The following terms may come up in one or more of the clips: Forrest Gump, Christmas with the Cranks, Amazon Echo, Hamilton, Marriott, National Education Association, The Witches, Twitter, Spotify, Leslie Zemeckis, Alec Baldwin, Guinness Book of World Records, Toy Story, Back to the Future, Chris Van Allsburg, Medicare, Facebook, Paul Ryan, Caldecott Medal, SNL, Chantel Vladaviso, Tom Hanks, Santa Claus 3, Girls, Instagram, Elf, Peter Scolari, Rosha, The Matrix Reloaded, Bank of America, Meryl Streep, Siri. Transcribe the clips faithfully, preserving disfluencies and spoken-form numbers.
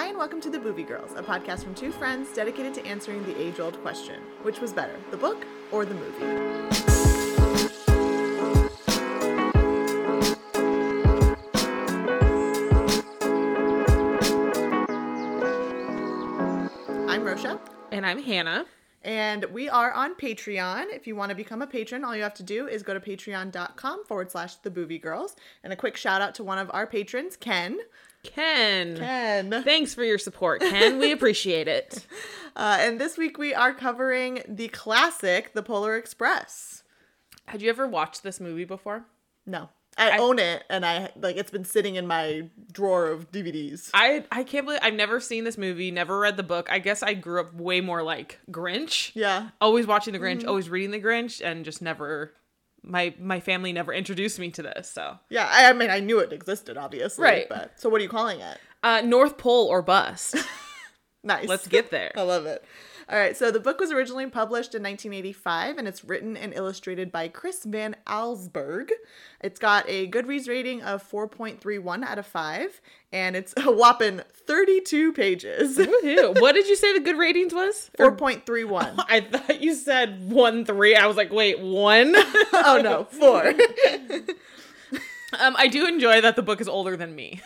Hi and welcome to The Boovie Girls, a podcast from two friends dedicated to answering the age-old question, which was better, the book or the movie? I'm Rosha. And I'm Hannah. And we are on Patreon. If you want to become a patron, all you have to do is go to patreon.com forward slash the Boovie Girls. And a quick shout out to one of our patrons, Ken. Ken. Ken. Thanks for your support, Ken. We appreciate it. Uh, and this week we are covering the classic, The Polar Express. Had you ever watched this movie before? No. I, I own it, and I like it's been sitting in my drawer of D V Ds. I, I can't believe I've never seen this movie, never read the book. I guess I grew up way more like Grinch. Yeah. Always watching the Grinch, mm-hmm. always reading the Grinch, and just never... My my family never introduced me to this, so. Yeah, I, I mean, I knew it existed, obviously. Right. But, so what are you calling it? Uh, North Pole or Bust. Nice. Let's get there. I love it. All right, so the book was originally published in nineteen eighty-five, and it's written and illustrated by Chris Van Allsburg. It's got a Goodreads rating of four point three one out of five, and it's a whopping thirty-two pages. Woohoo. What did you say the good ratings was? four point three one. Oh, I thought you said one three. I was like, wait, one? Oh, no, four. um, I do enjoy that the book is older than me.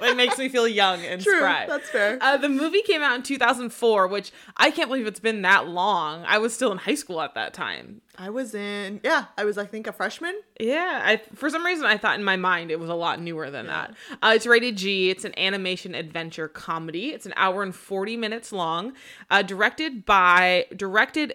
It makes me feel young and True, spry. That's fair. Uh, the movie came out in two thousand four, which I can't believe it's been that long. I was still in high school at that time. I was in, yeah, I was, I think, a freshman. Yeah. I, for some reason, I thought in my mind it was a lot newer than yeah. that. Uh, it's rated G. It's an animation adventure comedy. It's an hour and forty minutes long. Uh, directed by, directed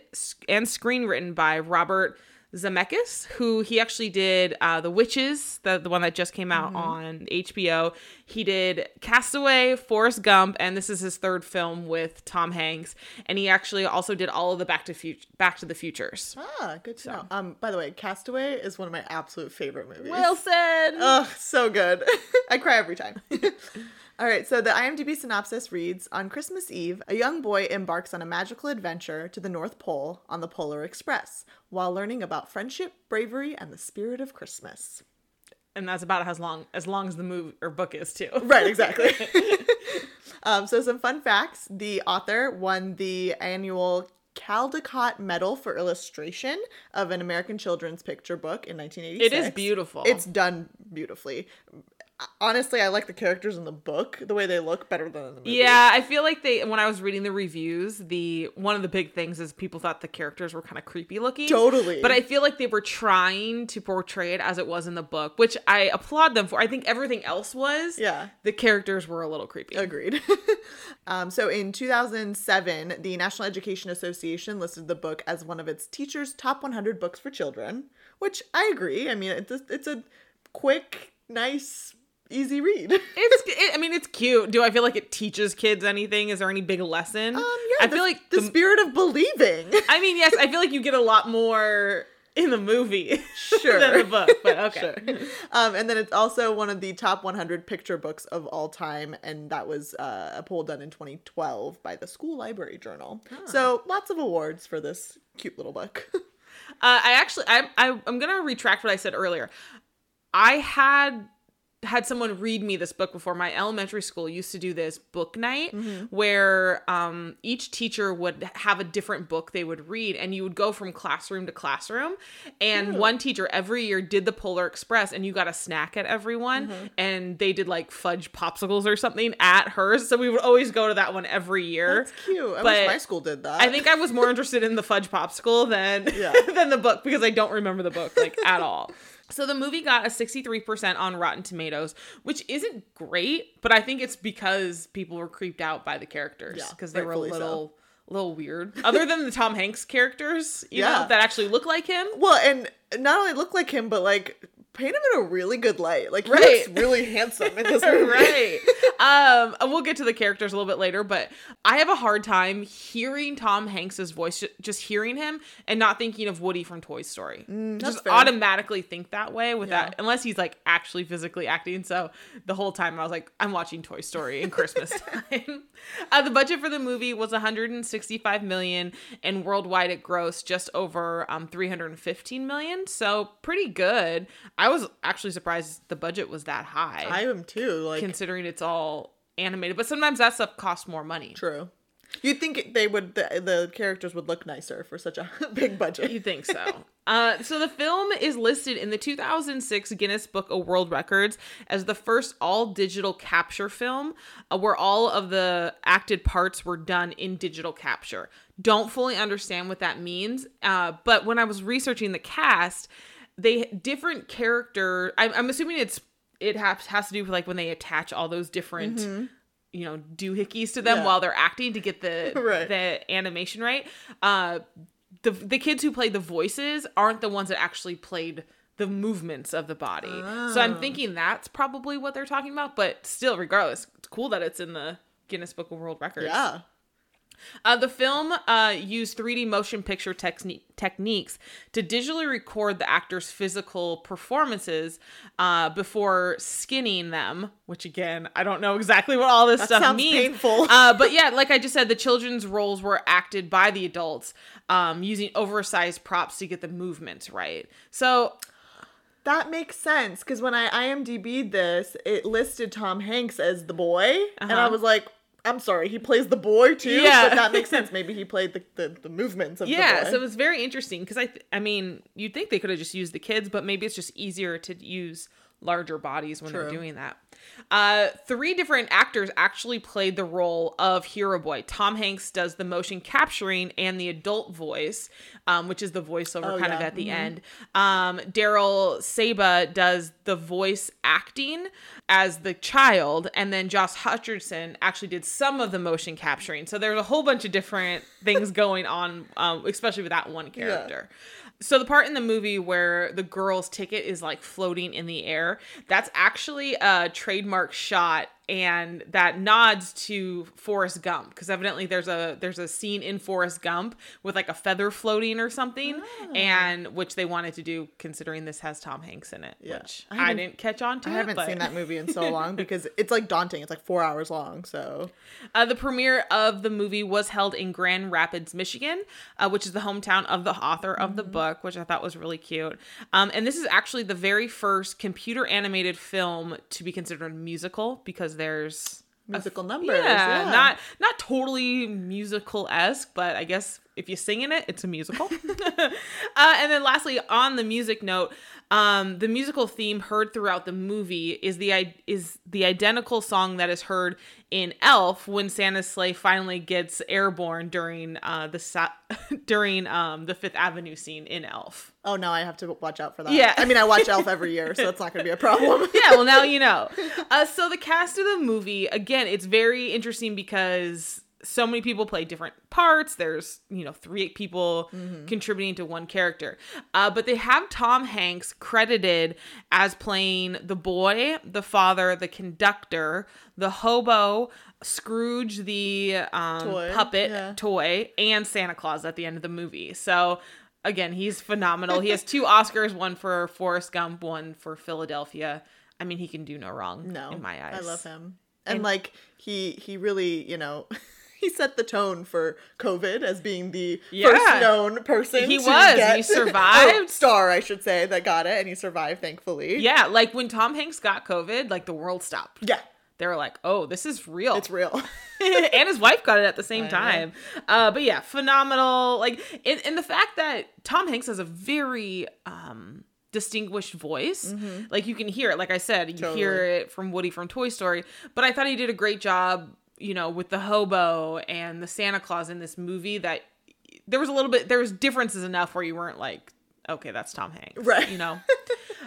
and screenwritten by Robert Zemeckis, who he actually did uh, The Witches, the, the one that just came out mm-hmm. on H B O. He did Castaway, Forrest Gump, and this is his third film with Tom Hanks. And he actually also did all of the Back to Fu- Back to the Futures. Ah, good to so. know. Um, by the way, Castaway is one of my absolute favorite movies. Well said! Oh, so good. I cry every time. All right, so the IMDb synopsis reads, on Christmas Eve, a young boy embarks on a magical adventure to the North Pole on the Polar Express while learning about friendship, bravery, and the spirit of Christmas. And that's about as long as long as the movie or book is, too. Right, exactly. um, so some fun facts. The author won the annual Caldecott Medal for illustration of an American children's picture book in nineteen eighty-six. It is beautiful. It's done beautifully. Honestly, I like the characters in the book, the way they look better than in the movie. Yeah, I feel like they, when I was reading the reviews, the one of the big things is people thought the characters were kind of creepy looking. Totally. But I feel like they were trying to portray it as it was in the book, which I applaud them for. I think everything else was. Yeah. The characters were a little creepy. Agreed. um, so in two thousand seven, the National Education Association listed the book as one of its teachers' top one hundred books for children, which I agree. I mean, it's a, it's a quick, nice... easy read. it's it, I mean, it's cute. Do I feel like it teaches kids anything? Is there any big lesson? Um, yeah, I the, feel like the, the spirit of believing. I mean, yes, I feel like you get a lot more in the movie sure. than the book, but okay. Sure. Um, and then it's also one of the top one hundred picture books of all time, and that was uh, a poll done in twenty twelve by the School Library Journal. Huh. So lots of awards for this cute little book. uh, I actually, I, I, I'm going to retract what I said earlier. I had... had someone read me this book before. My elementary school used to do this book night mm-hmm. where um, each teacher would have a different book they would read, and you would go from classroom to classroom. And Ooh. One teacher every year did the Polar Express, and you got a snack at everyone mm-hmm. and they did like fudge popsicles or something at hers. So we would always go to that one every year. That's cute. I but wish my school did that. I think I was more interested in the fudge popsicle than, yeah. than the book, because I don't remember the book like at all. So the movie got a sixty-three percent on Rotten Tomatoes, which isn't great, but I think it's because people were creeped out by the characters because yeah, they were a little, so. little weird. Other than the Tom Hanks characters, you yeah. know, that actually look like him. Well, and not only look like him, but like paint him in a really good light. Like right. he looks really handsome in this movie. Right. Um, we'll get to the characters a little bit later, but I have a hard time hearing Tom Hanks' voice, just hearing him and not thinking of Woody from Toy Story. Mm, just fair. Automatically think that way without, yeah. unless he's like actually physically acting. So the whole time I was like, I'm watching Toy Story in Christmas time. Uh, the budget for the movie was one hundred sixty-five million dollars, and worldwide it grossed just over um, three hundred fifteen million dollars. So pretty good. I was actually surprised the budget was that high. I am too. Like considering it's all animated, but sometimes that stuff costs more money. True. You'd think they would, the, the characters would look nicer for such a big budget. You think so. Uh, so the film is listed in the two thousand six Guinness Book of World Records as the first all-digital capture film, uh, where all of the acted parts were done in digital capture. Don't fully understand what that means, uh, but when I was researching the cast, they different character. I'm, I'm assuming it's it has, has to do with like when they attach all those different. Mm-hmm. you know, doohickeys to them yeah. while they're acting to get the right. the animation right. Uh, the the kids who played the voices aren't the ones that actually played the movements of the body. Oh. So I'm thinking that's probably what they're talking about, but still, regardless, it's cool that it's in the Guinness Book of World Records. Yeah. Uh, the film uh, used three D motion picture texni- techniques to digitally record the actors' physical performances uh, before skinning them, which, again, I don't know exactly what all this that stuff means. Painful. Uh, but yeah, like I just said, the children's roles were acted by the adults um, using oversized props to get the movements right. So... That makes sense, because when I IMDb'd this, it listed Tom Hanks as the boy, uh-huh. and I was like... I'm sorry, he plays the boy too, yeah. but that makes sense. Maybe he played the, the, the movements of yeah, the boy. Yeah, so it was very interesting because I, th- I mean, you'd think they could have just used the kids, but maybe it's just easier to use larger bodies when True. They're doing that. Uh, three different actors actually played the role of Hero Boy. Tom Hanks does the motion capturing and the adult voice, um, which is the voiceover oh, kind yeah. of at the mm-hmm. end. Um, Daryl Sabah does the voice acting as the child, and then Josh Hutcherson actually did some of the motion capturing. So there's a whole bunch of different things going on, um, especially with that one character. Yeah. So the part in the movie where the girl's ticket is like floating in the air, that's actually a trademark shot, and that nods to Forrest Gump, because evidently there's a there's a scene in Forrest Gump with like a feather floating or something, oh. and which they wanted to do considering this has Tom Hanks in it, yeah. which I, I didn't catch on to. I it, haven't but... seen that movie in so long because it's like daunting. It's like four hours long. So uh, the premiere of the movie was held in Grand Rapids, Michigan, uh, which is the hometown of the author of mm-hmm. the book, which I thought was really cute. Um, and this is actually the very first computer animated film to be considered a musical, because there's musical a, numbers yeah, yeah not not totally musical-esque, but I guess if you sing in it, it's a musical. uh, and then lastly, on the music note, um the musical theme heard throughout the movie is the is the identical song that is heard in Elf when Santa's sleigh finally gets airborne during uh the sa- during um the Fifth Avenue scene in Elf. Oh no, I have to watch out for that. Yeah. I mean, I watch Elf every year, so it's not going to be a problem. Yeah, well, now you know. Uh, so the cast of the movie, again, it's very interesting because so many people play different parts. There's, you know, three people mm-hmm. contributing to one character. Uh, but they have Tom Hanks credited as playing the boy, the father, the conductor, the hobo, Scrooge, the um, toy. puppet yeah. toy, and Santa Claus at the end of the movie. So... Again, he's phenomenal. He has two Oscars, one for Forrest Gump, one for Philadelphia. I mean, he can do no wrong no, in my eyes. I love him. And, and like, he he really, you know, he set the tone for COVID as being the yeah. first known person he to was. Get. He survived. Star, I should say, that got it. And he survived, thankfully. Yeah. Like, when Tom Hanks got COVID, like, the world stopped. Yeah. They were like, oh, this is real. It's real. And his wife got it at the same I time. Uh, but yeah, phenomenal. Like, and, and the fact that Tom Hanks has a very um, distinguished voice. Mm-hmm. Like, you can hear it. Like I said, you totally. Hear it from Woody from Toy Story. But I thought he did a great job, you know, with the hobo and the Santa Claus in this movie, that there was a little bit, there was differences enough where you weren't like, okay, that's Tom Hanks. Right. You know?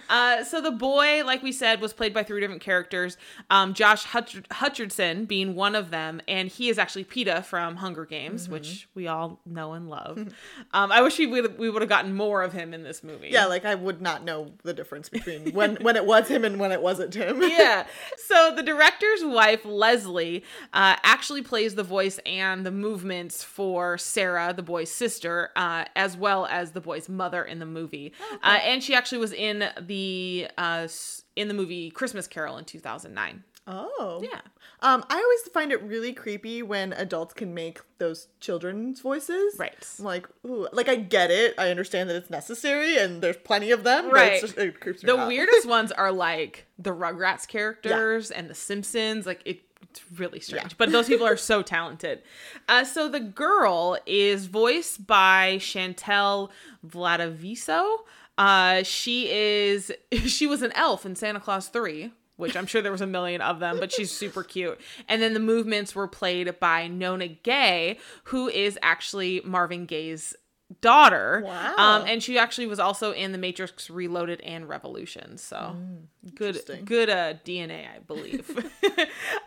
Uh, so the boy, like we said, was played by three different characters, um, Josh Hutch- Hutcherson being one of them, and he is actually PETA from Hunger Games, mm-hmm. which we all know and love. um, I wish we would we would have gotten more of him in this movie. Yeah, like I would not know the difference between when, when it was him and when it wasn't him. Yeah. So the director's wife, Leslie, uh, actually plays the voice and the movements for Sarah, the boy's sister, uh, as well as the boy's mother in the movie. Oh, okay. uh, and she actually was in the The, uh, in the movie Christmas Carol in two thousand nine. Oh. Yeah. Um, I always find it really creepy when adults can make those children's voices. Right. I'm like, ooh. Like, I get it. I understand that it's necessary and there's plenty of them. Right. But it's just, it creeps me out. The weirdest ones are, like, the Rugrats characters yeah. and the Simpsons. Like, it It's really strange. Yeah. But those people are so talented. Uh, so the girl is voiced by Chantel Vladaviso. Uh, she is she was an elf in Santa Claus three, which I'm sure there was a million of them, but she's super cute. And then the movements were played by Nona Gay, who is actually Marvin Gaye's daughter. Wow. Um, and she actually was also in The Matrix Reloaded and Revolution. So mm, good, good uh, D N A, I believe.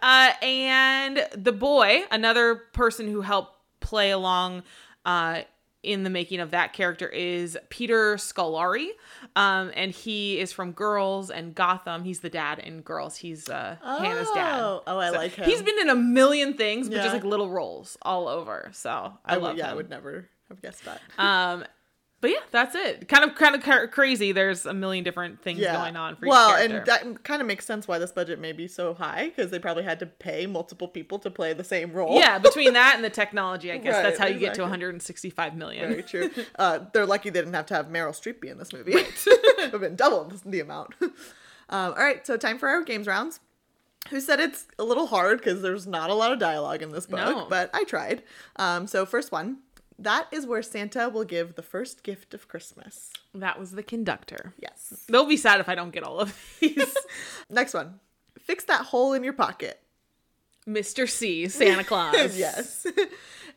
uh, and the boy, another person who helped play along uh, in the making of that character, is Peter Scolari. Um, and he is from Girls and Gotham. He's the dad in Girls. He's uh, oh, Hannah's dad. Oh, I so like him. He's been in a million things, but yeah. just like little roles all over. So I, I love would, yeah, him. I would never... I've guessed that. um, but yeah, that's it. Kind of, kind of ca- crazy. There's a million different things yeah. going on for each well, character. Well, and that kind of makes sense why this budget may be so high, because they probably had to pay multiple people to play the same role. Yeah, between that and the technology, I guess right, that's how exactly. you get to one hundred sixty-five million. Very true. Uh, they're lucky they didn't have to have Meryl Streep be in this movie. Right. It would have been double the amount. Um, all right, so time for our games rounds. Who said it's a little hard because there's not a lot of dialogue in this book, no. but I tried. Um, so first one. That is where Santa will give the first gift of Christmas. That was the conductor. Yes. They'll be sad if I don't get all of these. Next one. Fix that hole in your pocket. Mister C, Santa Claus. Yes.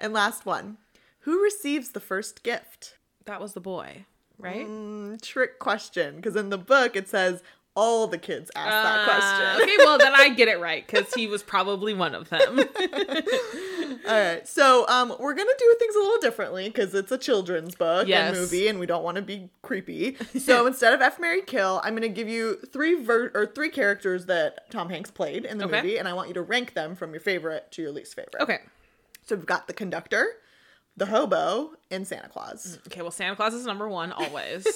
And last one. Who receives the first gift? That was the boy, right? Mm, trick question. Because in the book it says all the kids ask uh, that question. Okay, well then I get it right because he was probably one of them. All right, so um, we're gonna do things a little differently because it's a children's book yes. and movie, and we don't want to be creepy. So instead of F, Marry, Kill, I'm gonna give you three ver- or three characters that Tom Hanks played in the okay. movie, and I want you to rank them from your favorite to your least favorite. Okay. So we've got the conductor, the hobo, and Santa Claus. Okay, well, Santa Claus is number one always. uh,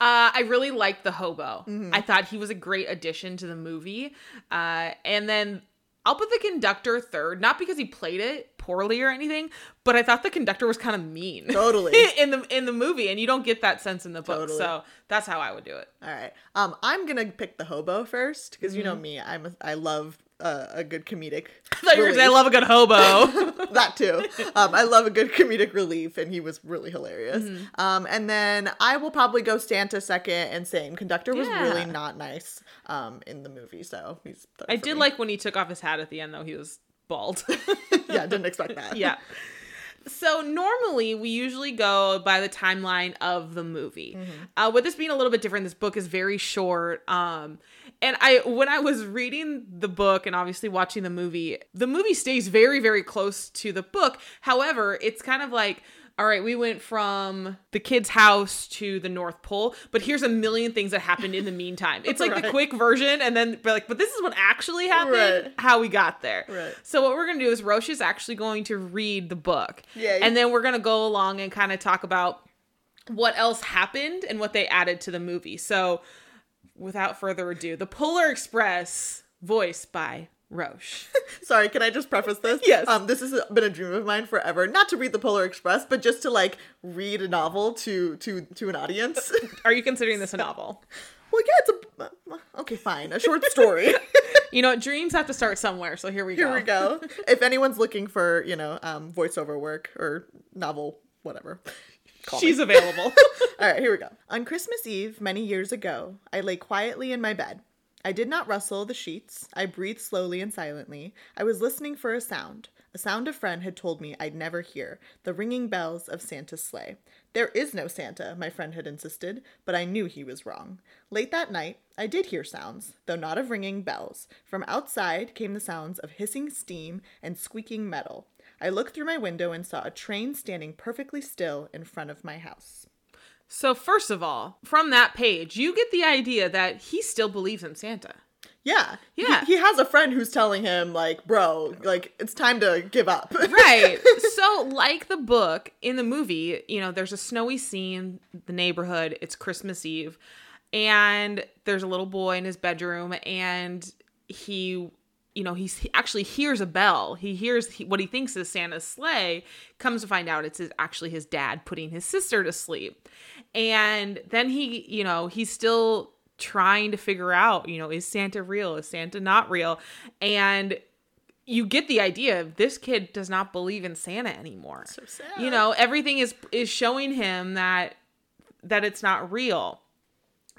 I really liked the hobo. Mm-hmm. I thought he was a great addition to the movie. Uh, and then I'll put the conductor third, not because he played it poorly or anything, but I thought the conductor was kind of mean. Totally. in the in the movie, and you don't get that sense in the book. Totally. So that's how I would do it. All right. Um, I'm going to pick the hobo first because mm-hmm. you know me. I'm a, I love... Uh, a good comedic I thought you were saying I love a good hobo. That too. Um, I love a good comedic relief, and he was really hilarious. Mm-hmm. Um, and then I will probably go Santa second and same. Conductor was yeah. really not nice um, in the movie, so he's I did me. Like when he took off his hat at the end, though, he was bald. Yeah, didn't expect that. Yeah. So normally we usually go by the timeline of the movie. Mm-hmm. Uh, with this being a little bit different, this book is very short. Um, and I, when I was reading the book and obviously watching the movie, the movie stays very, very close to the book. However, it's kind of like, all right, we went from the kid's house to the North Pole, but here's a million things that happened in the meantime. It's like right. the quick version, and then but like, but this is what actually happened, right. how we got there. Right. So what we're going to do is Rosha's actually going to read the book. Yeah. And then we're going to go along and kind of talk about what else happened and what they added to the movie. So without further ado, The Polar Express, voiced by Roche. Sorry, can I just preface this? Yes. Um, this has been a dream of mine forever. Not to read The Polar Express, but just to like read a novel to to to an audience. Are you considering this a novel? Well, yeah, it's a okay, fine, a short story. You know, dreams have to start somewhere, so here we go. Here we go. If anyone's looking for, you know, um, voiceover work or novel, whatever. Call She's me. Available. All right, here we go. On Christmas Eve, many years ago, I lay quietly in my bed. I did not rustle the sheets. I breathed slowly and silently. I was listening for a sound, a sound a friend had told me I'd never hear, the ringing bells of Santa's sleigh. There is no Santa, my friend had insisted, but I knew he was wrong. Late that night, I did hear sounds, though not of ringing bells. From outside came the sounds of hissing steam and squeaking metal. I looked through my window and saw a train standing perfectly still in front of my house. So first of all, from that page, you get the idea that he still believes in Santa. Yeah. Yeah. He, he has a friend who's telling him, like, bro, like, it's time to give up. Right. So like the book, in the movie, you know, there's a snowy scene, the neighborhood, it's Christmas Eve, and there's a little boy in his bedroom, and he... You know, he's, he actually hears a bell. He hears he, what he thinks is Santa's sleigh. Comes to find out it's his, actually his dad putting his sister to sleep. And then he, you know, he's still trying to figure out, you know, is Santa real? Is Santa not real? And you get the idea of this kid does not believe in Santa anymore. So sad. You know, everything is is showing him that that it's not real.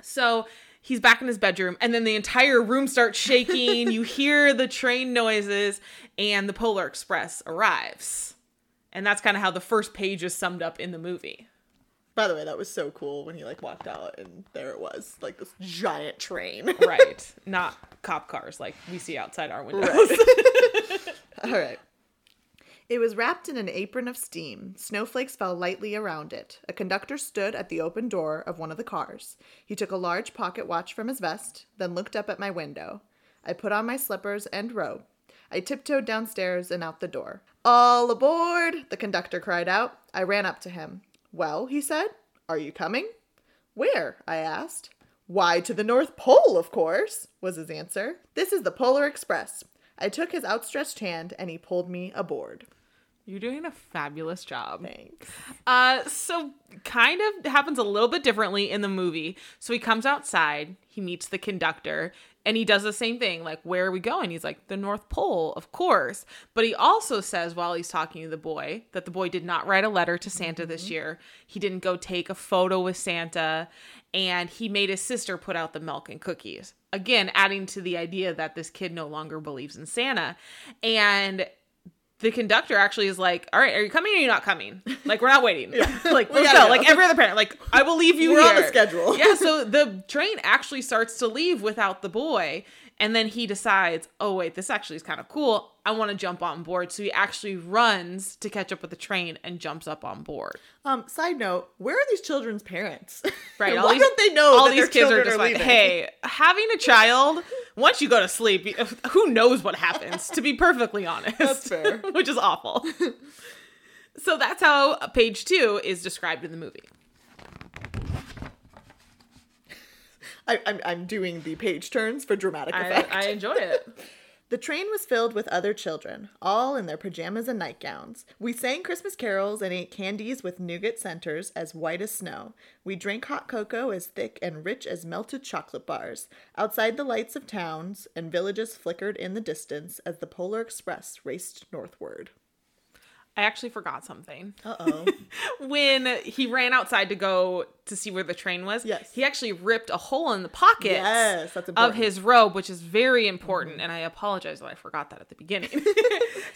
So he's back in his bedroom, and then the entire room starts shaking. You hear the train noises, and the Polar Express arrives. And that's kind of how the first page is summed up in the movie. By the way, that was so cool when he like walked out and there it was, like this giant train. Right. Not cop cars like we see outside our windows. Right. All right. It was wrapped in an apron of steam. Snowflakes fell lightly around it. A conductor stood at the open door of one of the cars. He took a large pocket watch from his vest, then looked up at my window. I put on my slippers and robe. I tiptoed downstairs and out the door. "All aboard!" the conductor cried out. I ran up to him. "Well," he said, "are you coming?" "Where?" I asked. "Why, to the North Pole, of course," was his answer. "This is the Polar Express." I took his outstretched hand and he pulled me aboard. You're doing a fabulous job. Thanks. Uh, so kind of happens a little bit differently in the movie. So he comes outside, he meets the conductor, and he does the same thing. Like, "Where are we going?" He's like, "The North Pole, of course." But he also says while he's talking to the boy that the boy did not write a letter to Santa mm-hmm. this year. He didn't go take a photo with Santa. And he made his sister put out the milk and cookies. Again, adding to the idea that this kid no longer believes in Santa. And the conductor actually is like, "All right, are you coming or are you not coming? Like, we're not waiting." Yeah. Like, let's go. Know. Like, every other parent. Like, I will leave you we're here. We're on a schedule. Yeah, so the train actually starts to leave without the boy. And then he decides, oh, wait, this actually is kind of cool. I want to jump on board. So he actually runs to catch up with the train and jumps up on board. Um, side note, where are these children's parents? Right. Why these, don't they know all that these their kids children are, just are like, leaving? Hey, having a child, once you go to sleep, who knows what happens, to be perfectly honest. That's fair. Which is awful. So that's how page two is described in the movie. I, I'm, I'm doing the page turns for dramatic effect. I, I enjoy it. The train was filled with other children, all in their pajamas and nightgowns. We sang Christmas carols and ate candies with nougat centers as white as snow. We drank hot cocoa as thick and rich as melted chocolate bars. Outside, the lights of towns and villages flickered in the distance as the Polar Express raced northward. I actually forgot something. Uh-oh. When he ran outside to go to see where the train was, yes. he actually ripped a hole in the pockets yes, that's important. Of his robe, which is very important. Mm-hmm. And I apologize that I forgot that at the beginning.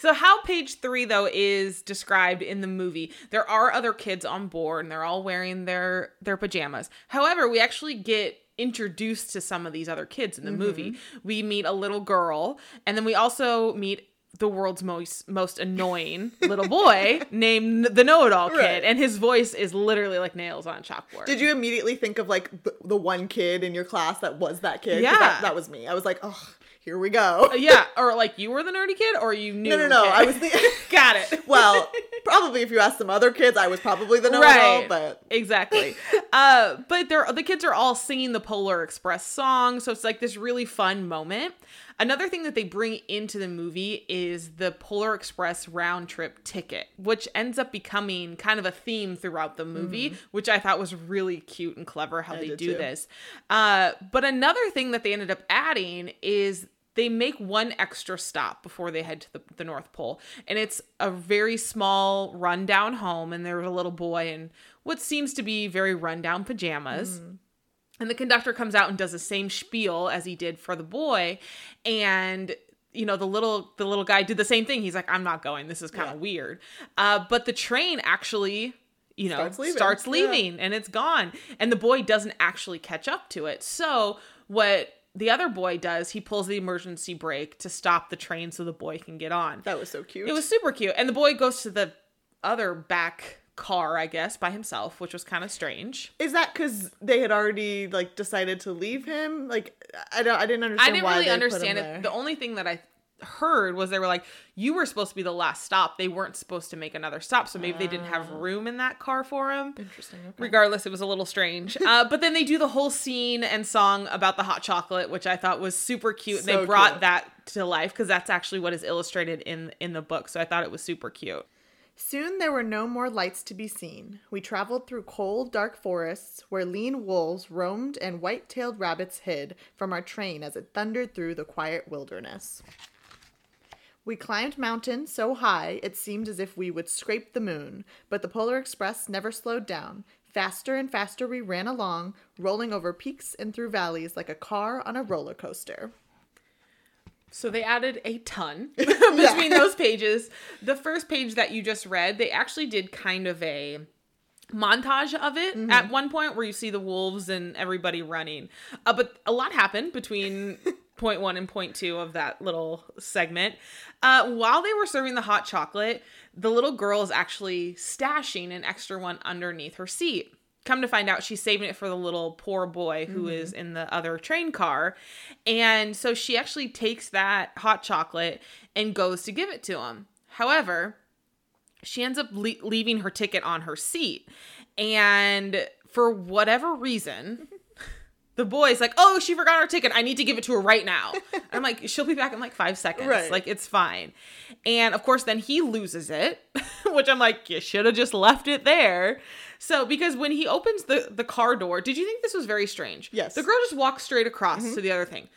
So how page three, though, is described in the movie. There are other kids on board, and they're all wearing their, their pajamas. However, we actually get introduced to some of these other kids in the mm-hmm. movie. We meet a little girl, and then we also meet the world's most most annoying little boy named the know-it-all kid. Right. And his voice is literally like nails on a chalkboard. Did you immediately think of like the, the one kid in your class that was that kid? Yeah. That, that was me. I was like, oh, here we go. Yeah. Or like you were the nerdy kid or you knew. No, no, no. Kid. I was the... Got it. Well, probably if you asked some other kids, I was probably the know-it-all. Right. But... Exactly. Uh, but they're, the kids are all singing the Polar Express song. So it's like this really fun moment. Another thing that they bring into the movie is the Polar Express round trip ticket, which ends up becoming kind of a theme throughout the movie, mm-hmm. which I thought was really cute and clever how I they do too. This. Uh, but another thing that they ended up adding is they make one extra stop before they head to the, the North Pole. And it's a very small rundown home. And there's a little boy in what seems to be very rundown pajamas. Mm. And the conductor comes out and does the same spiel as he did for the boy. And, you know, the little the little guy did the same thing. He's like, I'm not going. This is kind of yeah. weird. Uh, but the train actually, you know, starts leaving, starts leaving yeah. and it's gone. And the boy doesn't actually catch up to it. So what the other boy does, he pulls the emergency brake to stop the train so the boy can get on. That was so cute. It was super cute. And the boy goes to the other back car, I guess, by himself, which was kind of strange. Is that because they had already like decided to leave him? Like, I don't, I didn't understand. I didn't why really understand it. There. The only thing that I heard was they were like, "You were supposed to be the last stop. They weren't supposed to make another stop, so maybe uh, they didn't have room in that car for him." Interesting. Okay. Regardless, it was a little strange. uh, but then they do the whole scene and song about the hot chocolate, which I thought was super cute. So they brought cute. That to life because that's actually what is illustrated in in the book. So I thought it was super cute. Soon there were no more lights to be seen. We traveled through cold, dark forests where lean wolves roamed and white-tailed rabbits hid from our train as it thundered through the quiet wilderness. We climbed mountains so high it seemed as if we would scrape the moon, but the Polar Express never slowed down. Faster and faster we ran along, rolling over peaks and through valleys like a car on a roller coaster. So they added a ton between yeah. those pages. The first page that you just read, they actually did kind of a montage of it mm-hmm. at one point where you see the wolves and everybody running. Uh, but a lot happened between point one and point two of that little segment. Uh, while they were serving the hot chocolate, the little girl is actually stashing an extra one underneath her seat. Come to find out, she's saving it for the little poor boy who mm-hmm. is in the other train car. And so she actually takes that hot chocolate and goes to give it to him. However, she ends up le- leaving her ticket on her seat. And for whatever reason, the boy's like, oh, she forgot her ticket. I need to give it to her right now. And I'm like, she'll be back in like five seconds. Right. Like, it's fine. And of course, then he loses it, which I'm like, you should have just left it there. So, because when he opens the, the car door, did you think this was very strange? Yes. The girl just walks straight across mm-hmm. to the other thing.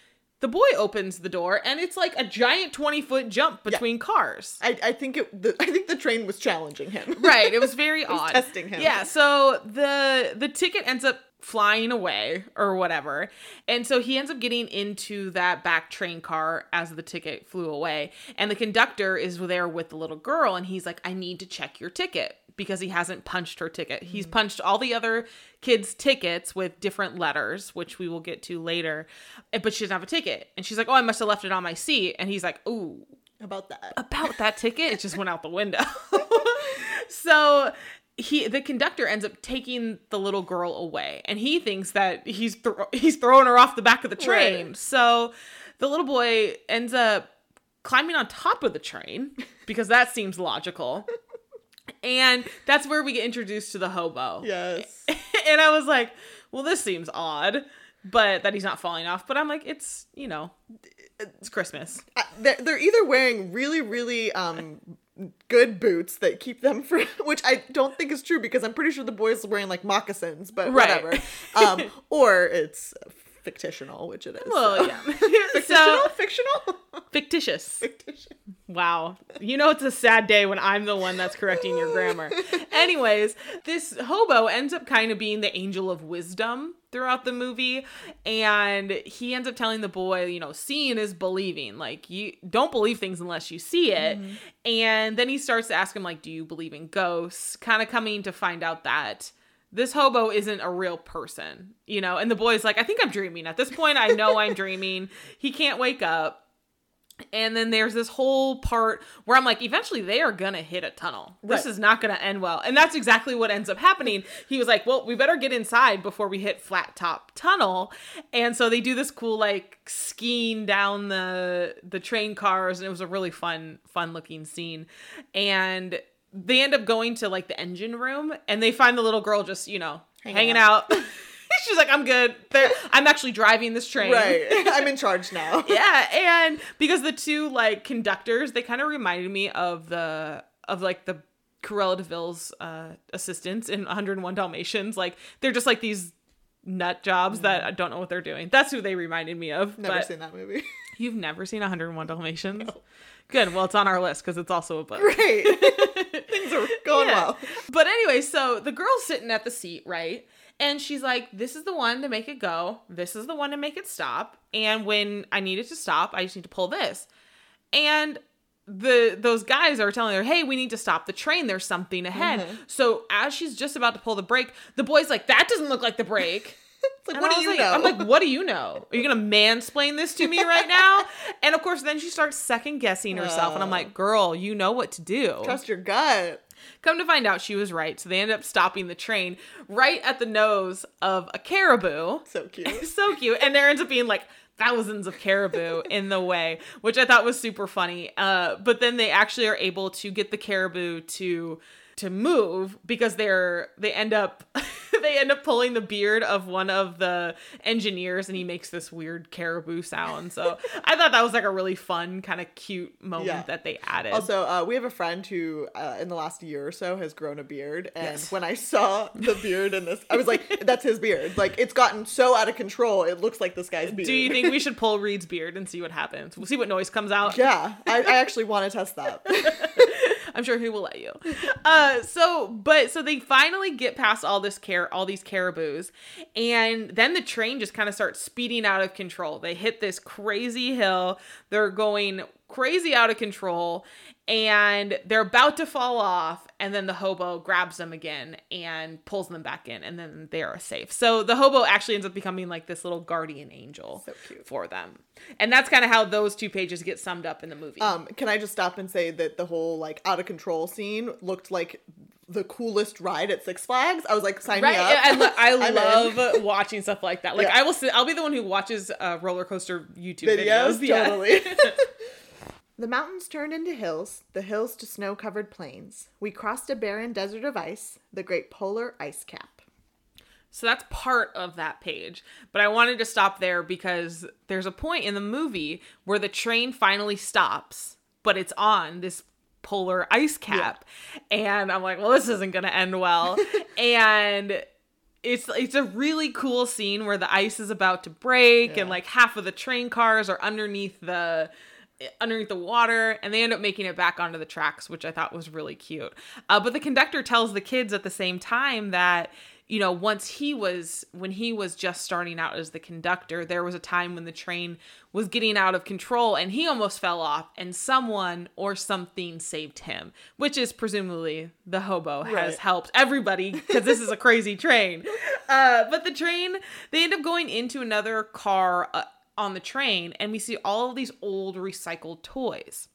The boy opens the door, and it's like a giant twenty-foot jump between yeah. cars. I, I think it. The, I think the train was challenging him. Right. It was very it odd. Was testing him. Yeah. So the the ticket ends up flying away or whatever, and so he ends up getting into that back train car as the ticket flew away. And the conductor is there with the little girl, and he's like, "I need to check your ticket," because he hasn't punched her ticket. Mm-hmm. He's punched all the other kids' tickets with different letters, which we will get to later. But she doesn't have a ticket. And she's like, oh, I must have left it on my seat. And he's like, ooh. About that. About that ticket? It just went out the window. So he, the conductor ends up taking the little girl away. And he thinks that he's, thro- he's throwing her off the back of the train. Right. So the little boy ends up climbing on top of the train, because that seems logical. And that's where we get introduced to the hobo. Yes. And I was like, well, this seems odd, but that he's not falling off. But I'm like, it's, you know, it's Christmas. Uh, they're, they're either wearing really, really um, good boots that keep them from, which I don't think is true, because I'm pretty sure the boy's wearing like moccasins, but right. whatever. Um, or it's fictional, which it is. Well, so. yeah. Fictional? So, fictional? Fictitious. Fictitious. Wow. You know it's a sad day when I'm the one that's correcting your grammar. Anyways, this hobo ends up kind of being the angel of wisdom throughout the movie. And he ends up telling the boy, you know, seeing is believing. Like, you don't believe things unless you see it. Mm-hmm. And then he starts to ask him, like, do you believe in ghosts? Kind of coming to find out that this hobo isn't a real person, you know? And the boy's like, I think I'm dreaming. At this point, I know I'm dreaming. He can't wake up. And then there's this whole part where I'm like, eventually they are going to hit a tunnel. This right. is not going to end well. And that's exactly what ends up happening. He was like, well, we better get inside before we hit Flat Top Tunnel. And so they do this cool, like, skiing down the the train cars. And it was a really fun, fun looking scene. And they end up going to, like, the engine room, and they find the little girl just, you know, Hang hanging out. out. She's like, I'm good. They're, I'm actually driving this train. Right. I'm in charge now. Yeah. And because the two, like, conductors, they kind of reminded me of the, of, like, the Cruella de Vil's uh, assistants in one oh one Dalmatians. Like, they're just, like, these nut jobs mm. that I don't know what they're doing. That's who they reminded me of. Never seen that movie. You've never seen one oh one Dalmatians? No. Good. Well, it's on our list because it's also a book. Right. Things are going yeah. well. But anyway, so the girl's sitting at the seat, right? And she's like, this is the one to make it go. This is the one to make it stop. And when I need it to stop, I just need to pull this. And the those guys are telling her, hey, we need to stop the train. There's something ahead. Mm-hmm. So as she's just about to pull the brake, the boy's like, that doesn't look like the brake. It's like, and what do you like, know? I'm like, what do you know? Are you going to mansplain this to me right now? And of course, then she starts second guessing herself. Oh. And I'm like, girl, you know what to do. Trust your gut. Come to find out, she was right. So they end up stopping the train right at the nose of a caribou. So cute. So cute. And there ends up being like thousands of caribou in the way, which I thought was super funny. Uh, but then they actually are able to get the caribou to to move because they're they end up they end up pulling the beard of one of the engineers, and he makes this weird caribou sound. So I thought that was like a really fun, kind of cute moment yeah. that they added. Also, uh, we have a friend who uh, in the last year or so has grown a beard. And yes. when I saw the beard in this, I was like, that's his beard. Like, it's gotten so out of control. It looks like this guy's beard. Do you think we should pull Reed's beard and see what happens? We'll see what noise comes out. Yeah, I, I actually want to test that. I'm sure he will let you. Uh, so, but so they finally get past all this car, all these caribous, and then the train just kind of starts speeding out of control. They hit this crazy hill. They're going crazy out of control, and they're about to fall off. And then the hobo grabs them again and pulls them back in, and then they are safe. So the hobo actually ends up becoming like this little guardian angel so cute. For them. And that's kind of how those two pages get summed up in the movie. Um, can I just stop and say that the whole like out of control scene looked like the coolest ride at Six Flags. I was like, sign right? me up. I, lo- I love watching stuff like that. Like yeah. I will sit, I'll be the one who watches uh, roller coaster YouTube videos. videos. Yeah. Totally. The mountains turned into hills, the hills to snow-covered plains. We crossed a barren desert of ice, the great polar ice cap. So that's part of that page. But I wanted to stop there because there's a point in the movie where the train finally stops, but it's on this polar ice cap. Yeah. And I'm like, well, this isn't going to end well. and... It's it's a really cool scene where the ice is about to break yeah. and like half of the train cars are underneath the underneath the water, and they end up making it back onto the tracks, which I thought was really cute. Uh, but the conductor tells the kids at the same time that, you know, once he was when he was just starting out as the conductor, there was a time when the train was getting out of control and he almost fell off, and someone or something saved him, which is presumably the hobo right. has helped everybody because this is a crazy train. Uh, but the train, they end up going into another car uh, on the train, and we see all of these old recycled toys.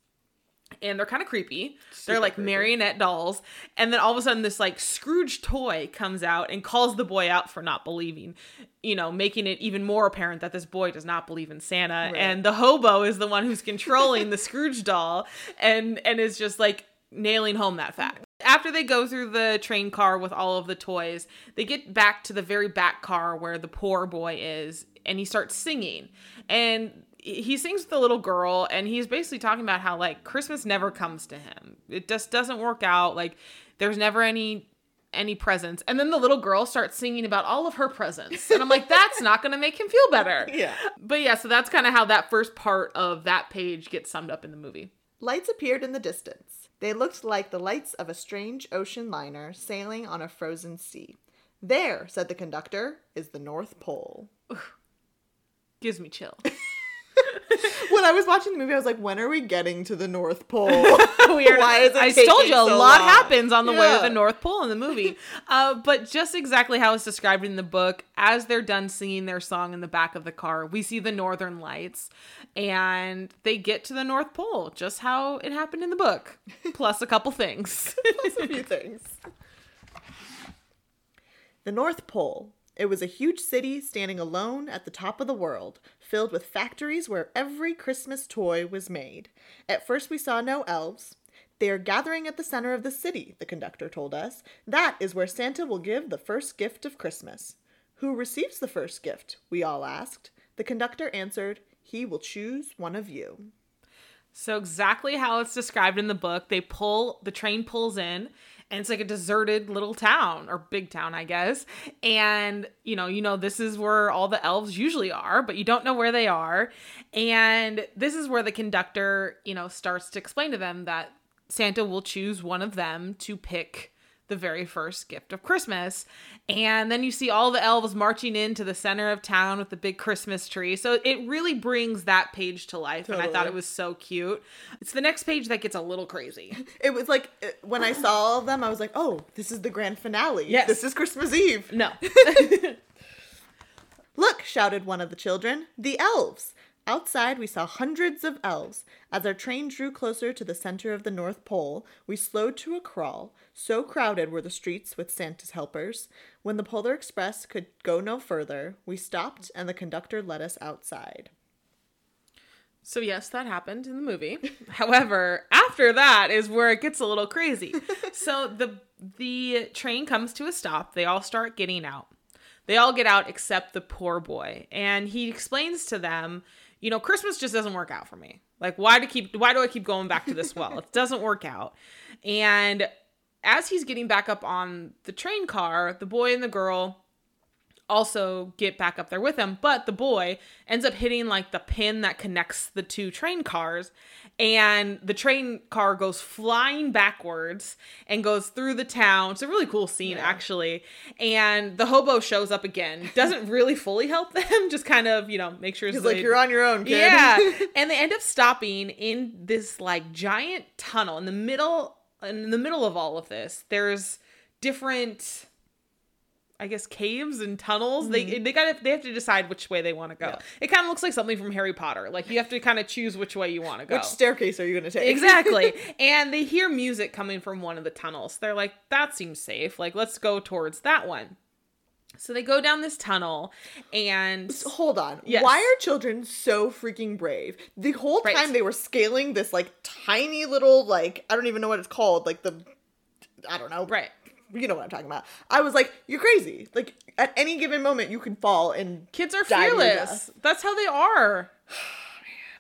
And they're kind of creepy. Super they're like creepy. Marionette dolls. And then all of a sudden this like Scrooge toy comes out and calls the boy out for not believing, you know, making it even more apparent that this boy does not believe in Santa. Right. And the hobo is the one who's controlling the Scrooge doll and, and is just like nailing home that fact. After they go through the train car with all of the toys, they get back to the very back car where the poor boy is, and he starts singing. And he sings with the little girl, and he's basically talking about how like Christmas never comes to him. It just doesn't work out. Like there's never any, any presents. And then the little girl starts singing about all of her presents. And I'm like, that's not going to make him feel better. Yeah. But yeah, so that's kind of how that first part of that page gets summed up in the movie. Lights appeared in the distance. They looked like the lights of a strange ocean liner sailing on a frozen sea. There, said the conductor, is the North Pole. Gives me chill. When I was watching the movie, I was like, when are we getting to the North Pole? Weird. Why is it I taking told you a so lot long? Happens on the yeah. way to the North Pole in the movie. uh, but just exactly how it's described in the book, as they're done singing their song in the back of the car, we see the northern lights, and they get to the North Pole, just how it happened in the book, plus a couple things. plus a few things. The North Pole. It was a huge city standing alone at the top of the world, filled with factories where every Christmas toy was made. At first we saw no elves. They are gathering at the center of the city, the conductor told us. That is where Santa will give the first gift of Christmas. Who receives the first gift? We all asked. The conductor answered, he will choose one of you. So exactly how it's described in the book, they pull, the train pulls in. And it's like a deserted little town, or big town, I guess. And, you know, you know, this is where all the elves usually are, but you don't know where they are. And this is where the conductor, you know, starts to explain to them that Santa will choose one of them to pick the very first gift of Christmas. And then you see all the elves marching into the center of town with the big Christmas tree. So it really brings that page to life. Totally. And I thought it was so cute. It's the next page that gets a little crazy. It was like, when I saw them, I was like, oh, this is the grand finale. Yes. This is Christmas Eve. No. Look, shouted one of the children, the elves. Outside, we saw hundreds of elves. As our train drew closer to the center of the North Pole, we slowed to a crawl. So crowded were the streets with Santa's helpers. When the Polar Express could go no further, we stopped and the conductor led us outside. So yes, that happened in the movie. However, after that is where it gets a little crazy. So the the train comes to a stop. They all start getting out. They all get out except the poor boy. And he explains to them, you know, Christmas just doesn't work out for me. Like, why do keep why do I keep going back to this well? It doesn't work out. And as he's getting back up on the train car, the boy and the girl also get back up there with him, but the boy ends up hitting like the pin that connects the two train cars, and the train car goes flying backwards and goes through the town. It's a really cool scene, yeah. actually. And the hobo shows up again, doesn't really fully help them, just kind of, you know, make sure it's like, you're on your own, kid. Yeah. And they end up stopping in this like giant tunnel in the middle in the middle of all of this. There's different, I guess, caves and tunnels. Mm-hmm. They they got they have to decide which way they want to go. Yeah. It kind of looks like something from Harry Potter. Like, you have to kind of choose which way you want to go. Which staircase are you going to take? Exactly. And they hear music coming from one of the tunnels. They're like, that seems safe. Like, let's go towards that one. So they go down this tunnel and... So, hold on. Yes. Why are children so freaking brave? The whole time right. they were scaling this, like, tiny little, like, I don't even know what it's called. Like, the... I don't know. Right. You know what I'm talking about. I was like, you're crazy. Like, at any given moment, you could fall and kids are die fearless. That's how they are. Oh,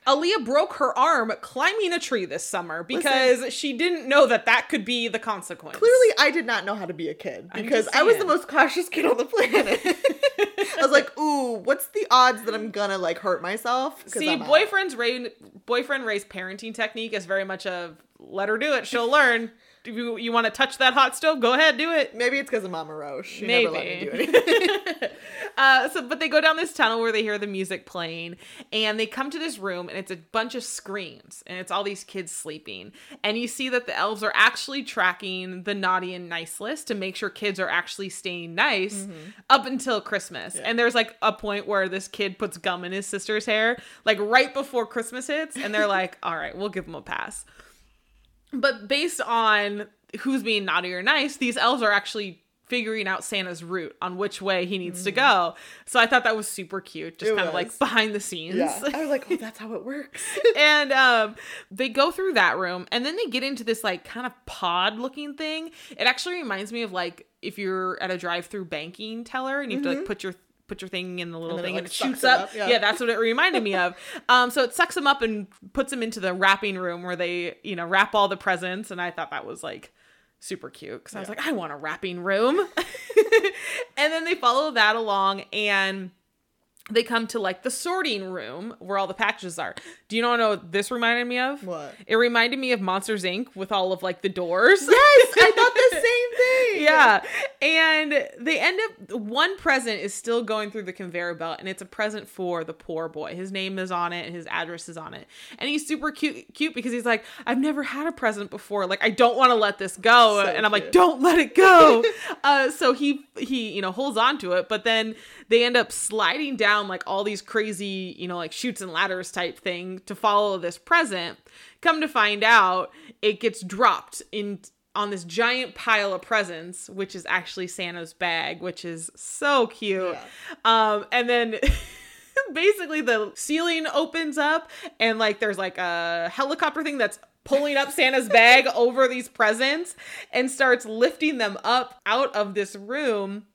Aaliyah broke her arm climbing a tree this summer because Listen, she didn't know that that could be the consequence. Clearly, I did not know how to be a kid because I was the most cautious kid on the planet. I was like, ooh, what's the odds that I'm gonna, like, hurt myself? See, boyfriend's Ray, boyfriend Ray's parenting technique is very much a let her do it. She'll learn. Do you, you want to touch that hot stove? Go ahead, do it. Maybe it's because of Mama Roche. She Maybe. never let me do anything. uh, so, but they go down this tunnel where they hear the music playing, and they come to this room, and it's a bunch of screens, and it's all these kids sleeping. And you see that the elves are actually tracking the naughty and nice list to make sure kids are actually staying nice mm-hmm. up until Christmas. Yeah. And there's like a point where this kid puts gum in his sister's hair, like right before Christmas hits, and they're like, all right, we'll give him a pass. But based on who's being naughty or nice, these elves are actually figuring out Santa's route on which way he needs mm. to go. So I thought that was super cute. Just kind of like behind the scenes. Yeah. I was like, oh, that's how it works. And um, they go through that room, and then they get into this like kind of pod looking thing. It actually reminds me of like if you're at a drive-through banking teller and you have mm-hmm. to like put your put your thing in the little and thing like and it shoots up. up. Yeah. yeah, that's what it reminded me of. Um, so it sucks them up and puts them into the wrapping room where they, you know, wrap all the presents. And I thought that was like super cute because yeah. I was like, I want a wrapping room. And then they follow that along and they come to like the sorting room where all the packages are. Do you know what this reminded me of? What? It reminded me of Monsters, Incorporated with all of like the doors. Yes, I thought the same thing. Yeah. And they end up, one present is still going through the conveyor belt, and it's a present for the poor boy. His name is on it and his address is on it. And he's super cute cute because he's like, I've never had a present before. Like, I don't want to let this go. So and I'm cute. Like, don't let it go. uh, so he, he, you know, holds on to it, but then they end up sliding down like all these crazy, you know, like chutes and ladders type thing to follow this present. Come to find out, it gets dropped in on this giant pile of presents, which is actually Santa's bag, which is so cute. Yeah. Um, and then basically the ceiling opens up and like there's like a helicopter thing that's pulling up Santa's bag over these presents and starts lifting them up out of this room.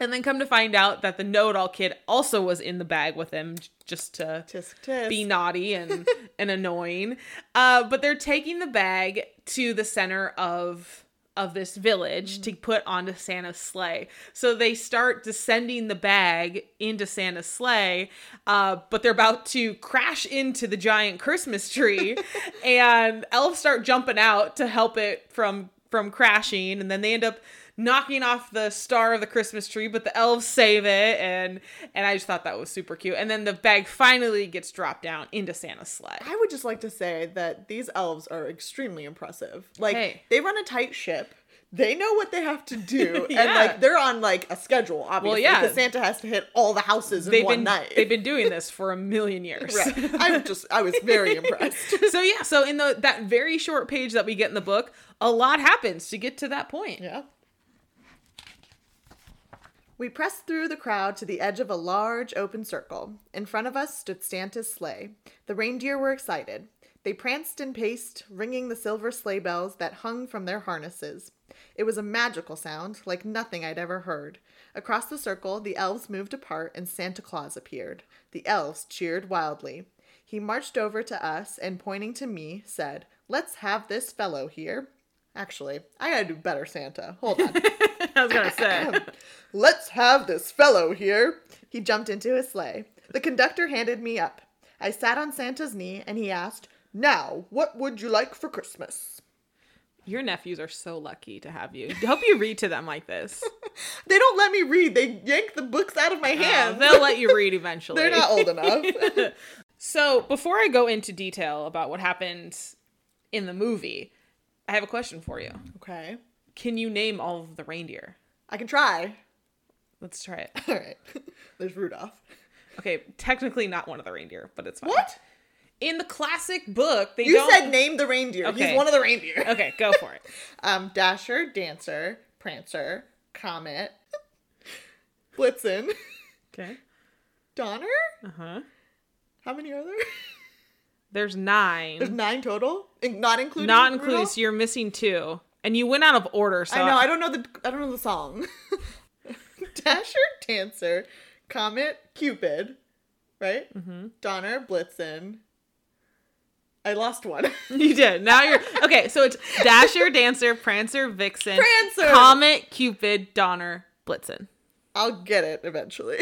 And then come to find out that the know-it-all kid also was in the bag with him just to tisk, tisk. Be naughty and, and annoying. Uh, but they're taking the bag to the center of of this village mm. to put onto Santa's sleigh. So they start descending the bag into Santa's sleigh, uh, but they're about to crash into the giant Christmas tree. And elves start jumping out to help it from from crashing. And then they end up knocking off the star of the Christmas tree, but the elves save it, and and I just thought that was super cute. And then the bag finally gets dropped down into Santa's sleigh. I would just like to say that these elves are extremely impressive. Like, hey. They run a tight ship. They know what they have to do. Yeah. And, like, they're on, like, a schedule, obviously. Well, yeah. Because Santa has to hit all the houses in they've one been, night. They've been doing this for a million years. Right. I'm just, I was very impressed. So, yeah. So, in the that very short page that we get in the book, a lot happens to get to that point. Yeah. We pressed through the crowd to the edge of a large open circle. In front of us stood Santa's sleigh. The reindeer were excited. They pranced and paced, ringing the silver sleigh bells that hung from their harnesses. It was a magical sound, like nothing I'd ever heard. Across the circle, the elves moved apart and Santa Claus appeared. The elves cheered wildly. He marched over to us and, pointing to me, said, "Let's have this fellow here." Actually, I gotta do better, Santa. Hold on. I was gonna say. "Let's have this fellow here." He jumped into his sleigh. The conductor handed me up. I sat on Santa's knee and he asked, "Now, what would you like for Christmas?" Your nephews are so lucky to have you. I hope you read to them like this. They don't let me read. They yank the books out of my hands. Uh, they'll let you read eventually. They're not old enough. So before I go into detail about what happened in the movie, I have a question for you. Okay. Can you name all of the reindeer? I can try. Let's try it. All right. There's Rudolph. Okay. Technically not one of the reindeer, but it's fine. What? In the classic book, they you don't... You said name the reindeer. Okay. He's one of the reindeer. Okay. Go for it. um, Dasher, Dancer, Prancer, Comet, Blitzen. Okay. Donner? Uh-huh. How many are there? There's nine. There's nine total? In- not including Not including, Rudolph? So you're missing two. And you went out of order, so... I know, I don't know the I don't know the song. Dasher, Dancer, Comet, Cupid, right? Mm-hmm. Donner, Blitzen. I lost one. You did. Now you're... Okay, so it's Dasher, Dancer, Prancer, Vixen, Prancer! Comet, Cupid, Donner, Blitzen. I'll get it eventually.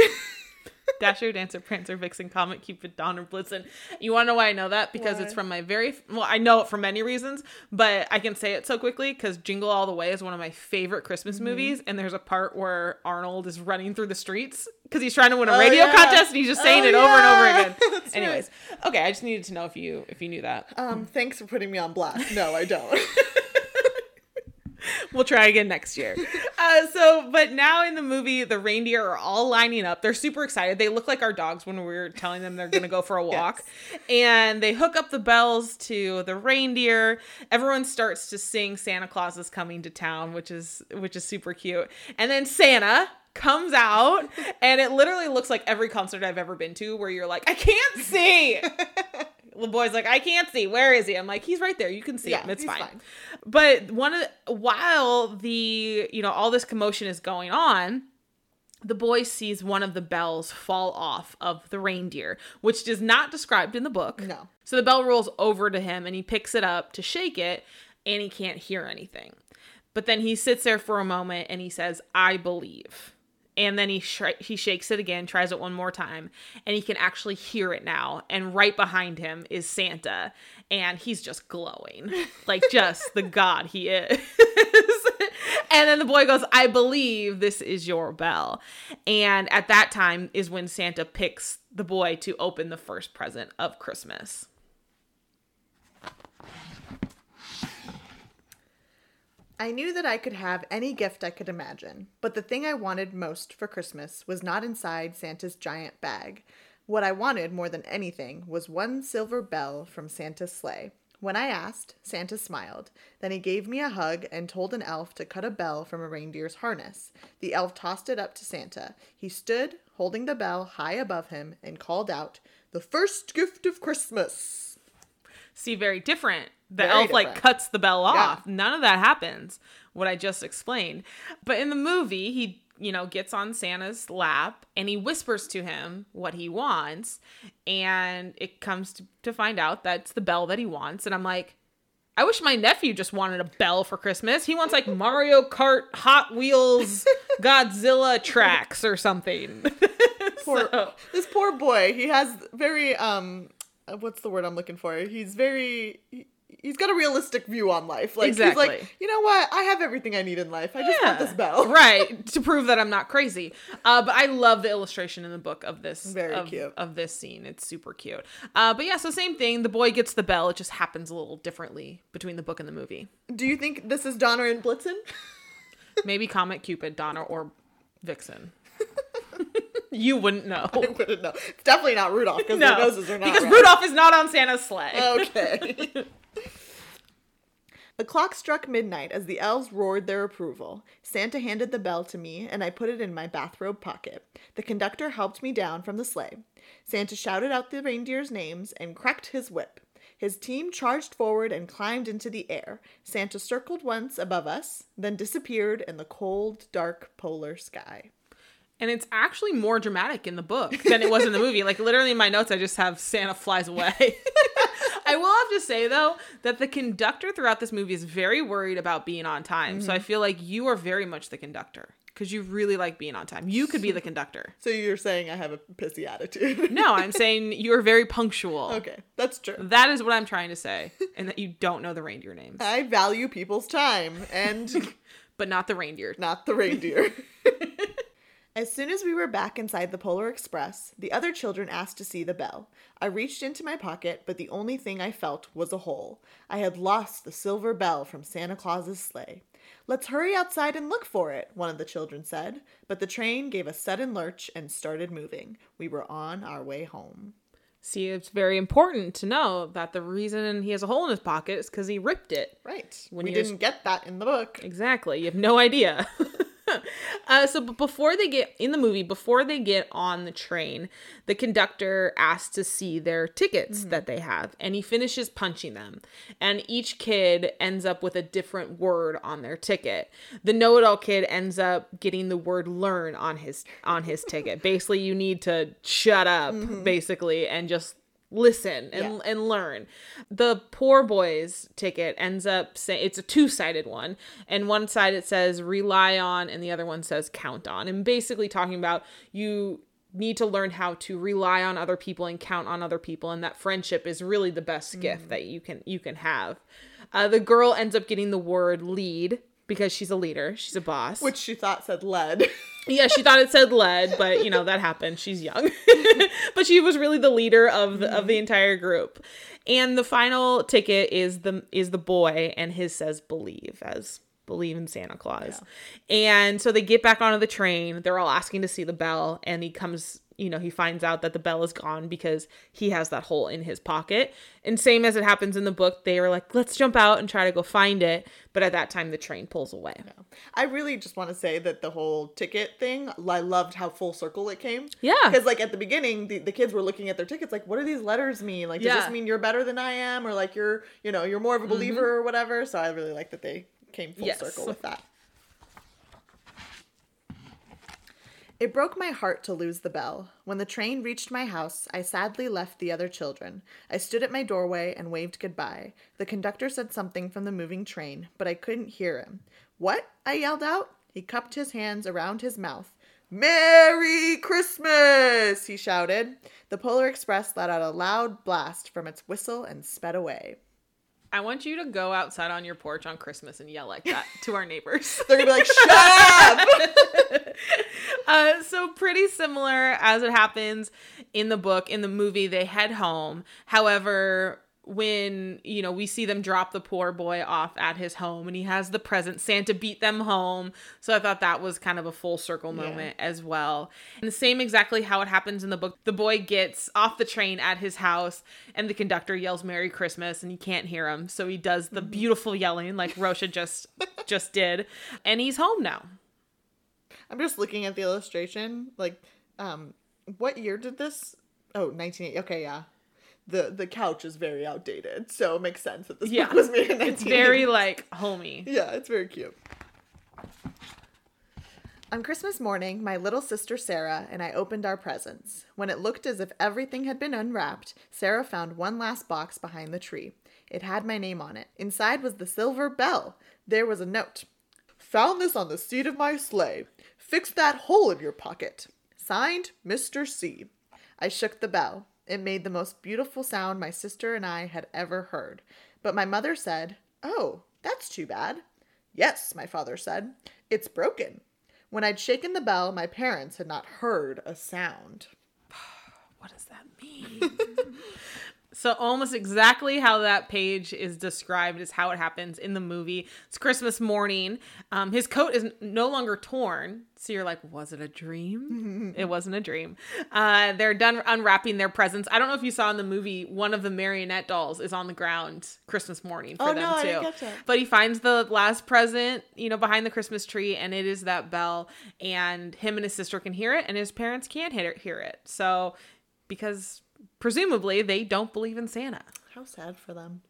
Dasher, Dancer, Prancer, Vixen, Comet, Cupid, Donner, Blitzen. You want to know why I know that? Because why? It's from my very... Well, I know it for many reasons, but I can say it so quickly because Jingle All the Way is one of my favorite Christmas mm-hmm. movies, and there's a part where Arnold is running through the streets because he's trying to win a oh, radio yeah. contest, and he's just saying oh, it yeah. over and over again. Anyways. Right. Okay, I just needed to know if you if you knew that. Um, thanks for putting me on blast. No, I don't. We'll try again next year. Uh, so, but now in the movie, the reindeer are all lining up. They're super excited. They look like our dogs when we were telling them they're going to go for a walk. Yes. And they hook up the bells to the reindeer. Everyone starts to sing "Santa Claus Is Coming to Town," which is which is super cute. And then Santa comes out, and it literally looks like every concert I've ever been to where you're like, "I can't see." The boy's like, "I can't see. Where is he?" I'm like, "He's right there. You can see yeah, him. It's fine. fine." But one of the, while the, you know, all this commotion is going on, the boy sees one of the bells fall off of the reindeer, which is not described in the book. No. So the bell rolls over to him and he picks it up to shake it and he can't hear anything. But then he sits there for a moment and he says, "I believe." And then he sh- he shakes it again, tries it one more time, and he can actually hear it now. And right behind him is Santa, and he's just glowing. Like, just the god he is. And then the boy goes, "I believe this is your bell." And at that time is when Santa picks the boy to open the first present of Christmas. I knew that I could have any gift I could imagine, but the thing I wanted most for Christmas was not inside Santa's giant bag. What I wanted more than anything was one silver bell from Santa's sleigh. When I asked, Santa smiled. Then he gave me a hug and told an elf to cut a bell from a reindeer's harness. The elf tossed it up to Santa. He stood, holding the bell high above him, and called out, "The first gift of Christmas!" See, very different. The Very elf, different. Like, cuts the bell off. Yeah. None of that happens, what I just explained. But in the movie, he, you know, gets on Santa's lap and he whispers to him what he wants. And it comes to, to find out that's the bell that he wants. And I'm like, I wish my nephew just wanted a bell for Christmas. He wants, like, Mario Kart, Hot Wheels, Godzilla tracks or something. Poor, so. This poor boy, he has very, um, what's the word I'm looking for? He's very... He, He's got a realistic view on life. Like, exactly. He's like, you know what? I have everything I need in life. I just yeah. want this bell. Right. To prove that I'm not crazy. Uh, but I love the illustration in the book of this. Very of, cute. Of this scene. It's super cute. Uh, but yeah, so same thing. The boy gets the bell. It just happens a little differently between the book and the movie. Do you think this is Donner and Blitzen? Maybe Comet, Cupid, Donner, or Vixen. You wouldn't know. I wouldn't know. It's definitely not Rudolph because no, their noses are not Because right. Rudolph is not on Santa's sleigh. Okay. The clock struck midnight as the elves roared their approval. Santa handed the bell to me, and I put it in my bathrobe pocket. The conductor helped me down from the sleigh. Santa shouted out the reindeer's names and cracked his whip. His team charged forward and climbed into the air. Santa circled once above us, then disappeared in the cold, dark polar sky. And it's actually more dramatic in the book than it was in the movie. Like, literally in my notes, I just have Santa flies away. I will have to say, though, that the conductor throughout this movie is very worried about being on time. Mm-hmm. So I feel like you are very much the conductor because you really like being on time. You could be the conductor. So you're saying I have a pissy attitude. No, I'm saying you are very punctual. Okay, that's true. That is what I'm trying to say, and that you don't know the reindeer names. I value people's time, and but not the reindeer. Not the reindeer. As soon as we were back inside the Polar Express, the other children asked to see the bell. I reached into my pocket, but the only thing I felt was a hole. I had lost the silver bell from Santa Claus's sleigh. "Let's hurry outside and look for it," one of the children said, but the train gave a sudden lurch and started moving. We were on our way home. See, it's very important to know that the reason he has a hole in his pocket is because he ripped it. Right. When we didn't just... get that in the book. Exactly. You have no idea. Uh, so before they get in the movie, before they get on the train, the conductor asks to see their tickets mm-hmm. that they have, and he finishes punching them. And each kid ends up with a different word on their ticket. The know-it-all kid ends up getting the word "learn" on his on his ticket. Basically, you need to shut up, mm-hmm. basically, and just listen and yeah. and learn. The poor boy's ticket ends up saying, it's a two-sided one, and one side it says "rely on" and the other one says "count on," and basically talking about you need to learn how to rely on other people and count on other people, and that friendship is really the best mm. gift that you can you can have. Uh, the girl ends up getting the word "lead" because she's a leader, she's a boss, which she thought said "lead." Yeah, she thought it said "lead," but, you know, that happened. She's young. But she was really the leader of the, mm-hmm. of the entire group. And the final ticket is the is the boy, and his says "believe," as "believe in Santa Claus." Yeah. And so they get back onto the train. They're all asking to see the bell, and he comes, you know, he finds out that the bell is gone because he has that hole in his pocket. And same as it happens in the book, they were like, let's jump out and try to go find it. But at that time, the train pulls away. Yeah. I really just want to say that the whole ticket thing, I loved how full circle it came. Yeah. Because, like, at the beginning, the, the kids were looking at their tickets like, what do these letters mean? Like, does yeah. this mean you're better than I am? Or, like, you're, you know, you're more of a believer mm-hmm. or whatever. So I really like that they came full yes. circle with that. It broke my heart to lose the bell. When the train reached my house, I sadly left the other children. I stood at my doorway and waved goodbye. The conductor said something from the moving train, but I couldn't hear him. "What?" I yelled out. He cupped his hands around his mouth. "Merry Christmas!" he shouted. The Polar Express let out a loud blast from its whistle and sped away. I want you to go outside on your porch on Christmas and yell like that to our neighbors. They're going to be like, shut up! uh, so pretty similar as it happens in the book. In the movie, they head home. However, when, you know, we see them drop the poor boy off at his home and he has the present, Santa beat them home. So I thought that was kind of a full circle moment yeah. as well. And the same exactly how it happens in the book. The boy gets off the train at his house and the conductor yells "Merry Christmas" and you can't hear him. So he does the beautiful yelling like Rosha just, just did. And he's home now. I'm just looking at the illustration. Like, um, what year did this? Oh, nineteen eighty. Okay, yeah. The the couch is very outdated, so it makes sense that this yeah. book was made in nineteen eighty. It's very, like, homey. Yeah, it's very cute. On Christmas morning, my little sister Sarah and I opened our presents. When it looked as if everything had been unwrapped, Sarah found one last box behind the tree. It had my name on it. Inside was the silver bell. There was a note. "Found this on the seat of my sleigh. Fix that hole in your pocket. Signed, Mister C." I shook the bell. It made the most beautiful sound my sister and I had ever heard. But my mother said, "Oh, that's too bad." "Yes," my father said, "it's broken." When I'd shaken the bell, my parents had not heard a sound. What does that mean? So almost exactly how that page is described is how it happens in the movie. It's Christmas morning. Um, his coat is no longer torn. So you're like, was it a dream? It wasn't a dream. Uh, they're done unwrapping their presents. I don't know if you saw in the movie, one of the marionette dolls is on the ground Christmas morning for oh, them no, too. I didn't catch it. But he finds the last present, you know, behind the Christmas tree, and it is that bell. And him and his sister can hear it, and his parents can't hear it. So because presumably they don't believe in Santa. How sad for them.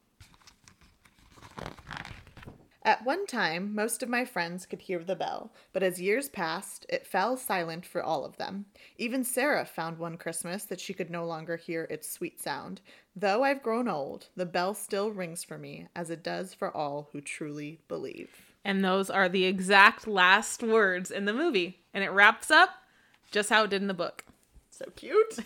At one time, most of my friends could hear the bell, but as years passed, it fell silent for all of them. Even Sarah found one Christmas that she could no longer hear its sweet sound. Though I've grown old, the bell still rings for me, as it does for all who truly believe. And those are the exact last words in the movie. And it wraps up just how it did in the book. So cute.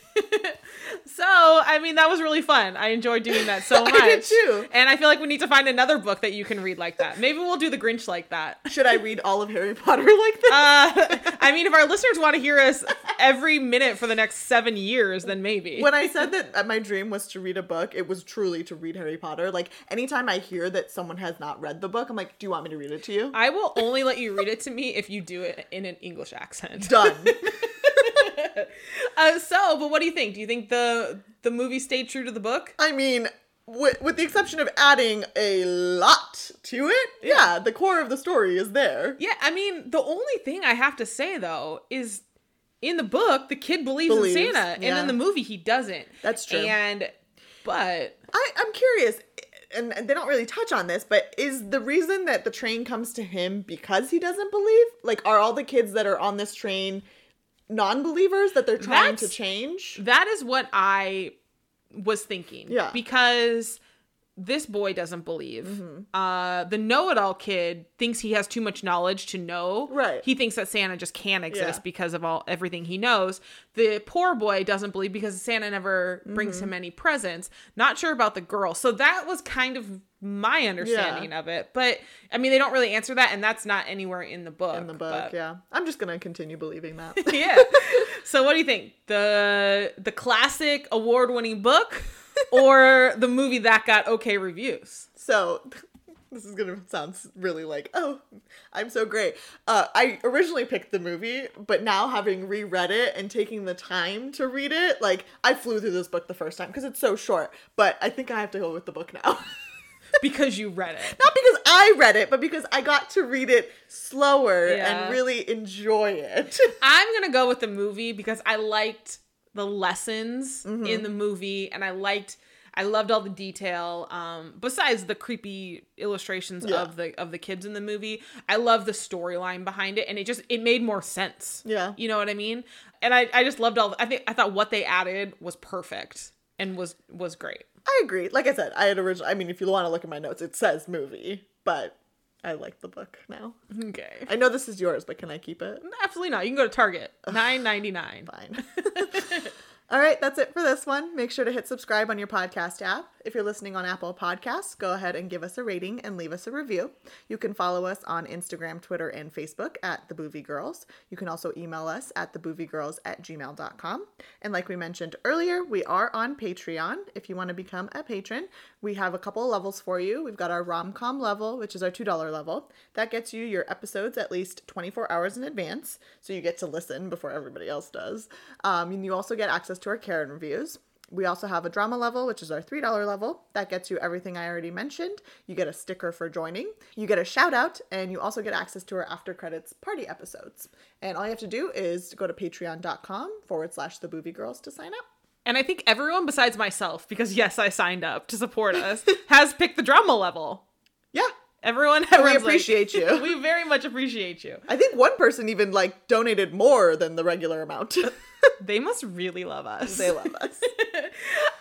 So, I mean, that was really fun. I enjoyed doing that so much. I did too. And I feel like we need to find another book that you can read like that. Maybe we'll do The Grinch like that. Should I read all of Harry Potter like that? Uh, I mean, if our listeners want to hear us every minute for the next seven years, then maybe. When I said that my dream was to read a book, it was truly to read Harry Potter. Like, anytime I hear that someone has not read the book, I'm like, do you want me to read it to you? I will only let you read it to me if you do it in an English accent. Done. Uh, so, but what do you think? Do you think the the movie stayed true to the book? I mean, w- with the exception of adding a lot to it, yeah. yeah, the core of the story is there. Yeah, I mean, the only thing I have to say, though, is in the book, the kid believes, believes. in Santa, yeah. and in the movie, he doesn't. That's true. And, but... I, I'm curious, and, and they don't really touch on this, but is the reason that the train comes to him because he doesn't believe? Like, are all the kids that are on this train non-believers that they're trying That's, to change? That is what I was thinking. Yeah. Because this boy doesn't believe. Mm-hmm. Uh, the know-it-all kid thinks he has too much knowledge to know. Right. He thinks that Santa just can't exist yeah. because of all everything he knows. The poor boy doesn't believe because Santa never mm-hmm. brings him any presents. Not sure about the girl. So that was kind of my understanding yeah. of it. But I mean, they don't really answer that, and that's not anywhere in the book. In the book, but... yeah. I'm just gonna continue believing that. Yeah. So what do you think? The the classic award-winning book or the movie that got okay reviews? So this is gonna sound really like, oh, I'm so great. Uh, I originally picked the movie, but now having reread it and taking the time to read it, like, I flew through this book the first time because it's so short, but I think I have to go with the book now. Because you read it. Not because I read it, but because I got to read it slower yeah. and really enjoy it. I'm going to go with the movie because I liked the lessons mm-hmm. in the movie, and I liked, I loved all the detail. Um, besides the creepy illustrations yeah. of the of the kids in the movie, I love the storyline behind it, and it just, it made more sense. Yeah. You know what I mean? And I, I just loved all, the, I think, I thought what they added was perfect and was, was great. I agree. Like I said, I had originally, I mean, if you want to look at my notes, it says movie, but I like the book now. Okay. I know this is yours, but can I keep it? Absolutely not. You can go to Target. nine ninety-nine. Fine. All right, that's it for this one. Make sure to hit subscribe on your podcast app. If you're listening on Apple Podcasts, go ahead and give us a rating and leave us a review. You can follow us on Instagram, Twitter, and Facebook at TheBoovieGirls. You can also email us at TheBoovieGirls at gmail dot com. And like we mentioned earlier, we are on Patreon. If you want to become a patron, we have a couple levels for you. We've got our rom-com level, which is our two dollars level. That gets you your episodes at least twenty-four hours in advance, so you get to listen before everybody else does. Um, and you also get access to our Karen reviews. We also have a drama level, which is our three dollars level. That gets you everything I already mentioned. You get a sticker for joining. You get a shout out, and you also get access to our after credits party episodes. And all you have to do is go to patreon.com forward slash the Boovie Girls to sign up. And I think everyone besides myself, because yes, I signed up to support us, has picked the drama level. Yeah. Everyone, we appreciate like, you. We very much appreciate you. I think one person even like donated more than the regular amount. They must really love us. They love us.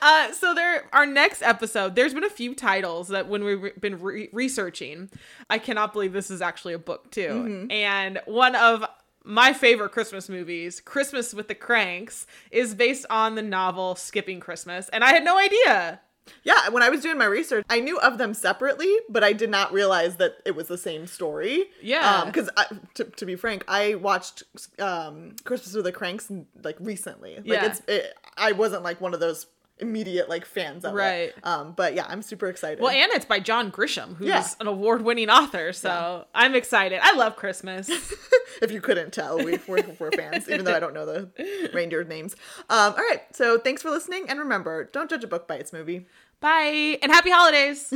uh, so there, our next episode, there's been a few titles that when we've re- been re- researching, I cannot believe this is actually a book too. Mm-hmm. And one of my favorite Christmas movies, Christmas with the Cranks, is based on the novel Skipping Christmas. And I had no idea. Yeah, when I was doing my research, I knew of them separately, but I did not realize that it was the same story. Yeah. Because um, to, to be frank, I watched um, Christmas with the Cranks like recently. Like yeah. it's, it, I wasn't like one of those immediate like fans of right. it. Um, but yeah, I'm super excited. Well, and it's by John Grisham, who's yeah. an award-winning author. So yeah. I'm excited. I love Christmas. If you couldn't tell, we, we're, we're fans, even though I don't know the reindeer names. Um, all right. So thanks for listening. And remember, don't judge a book by its movie. Bye. And happy holidays.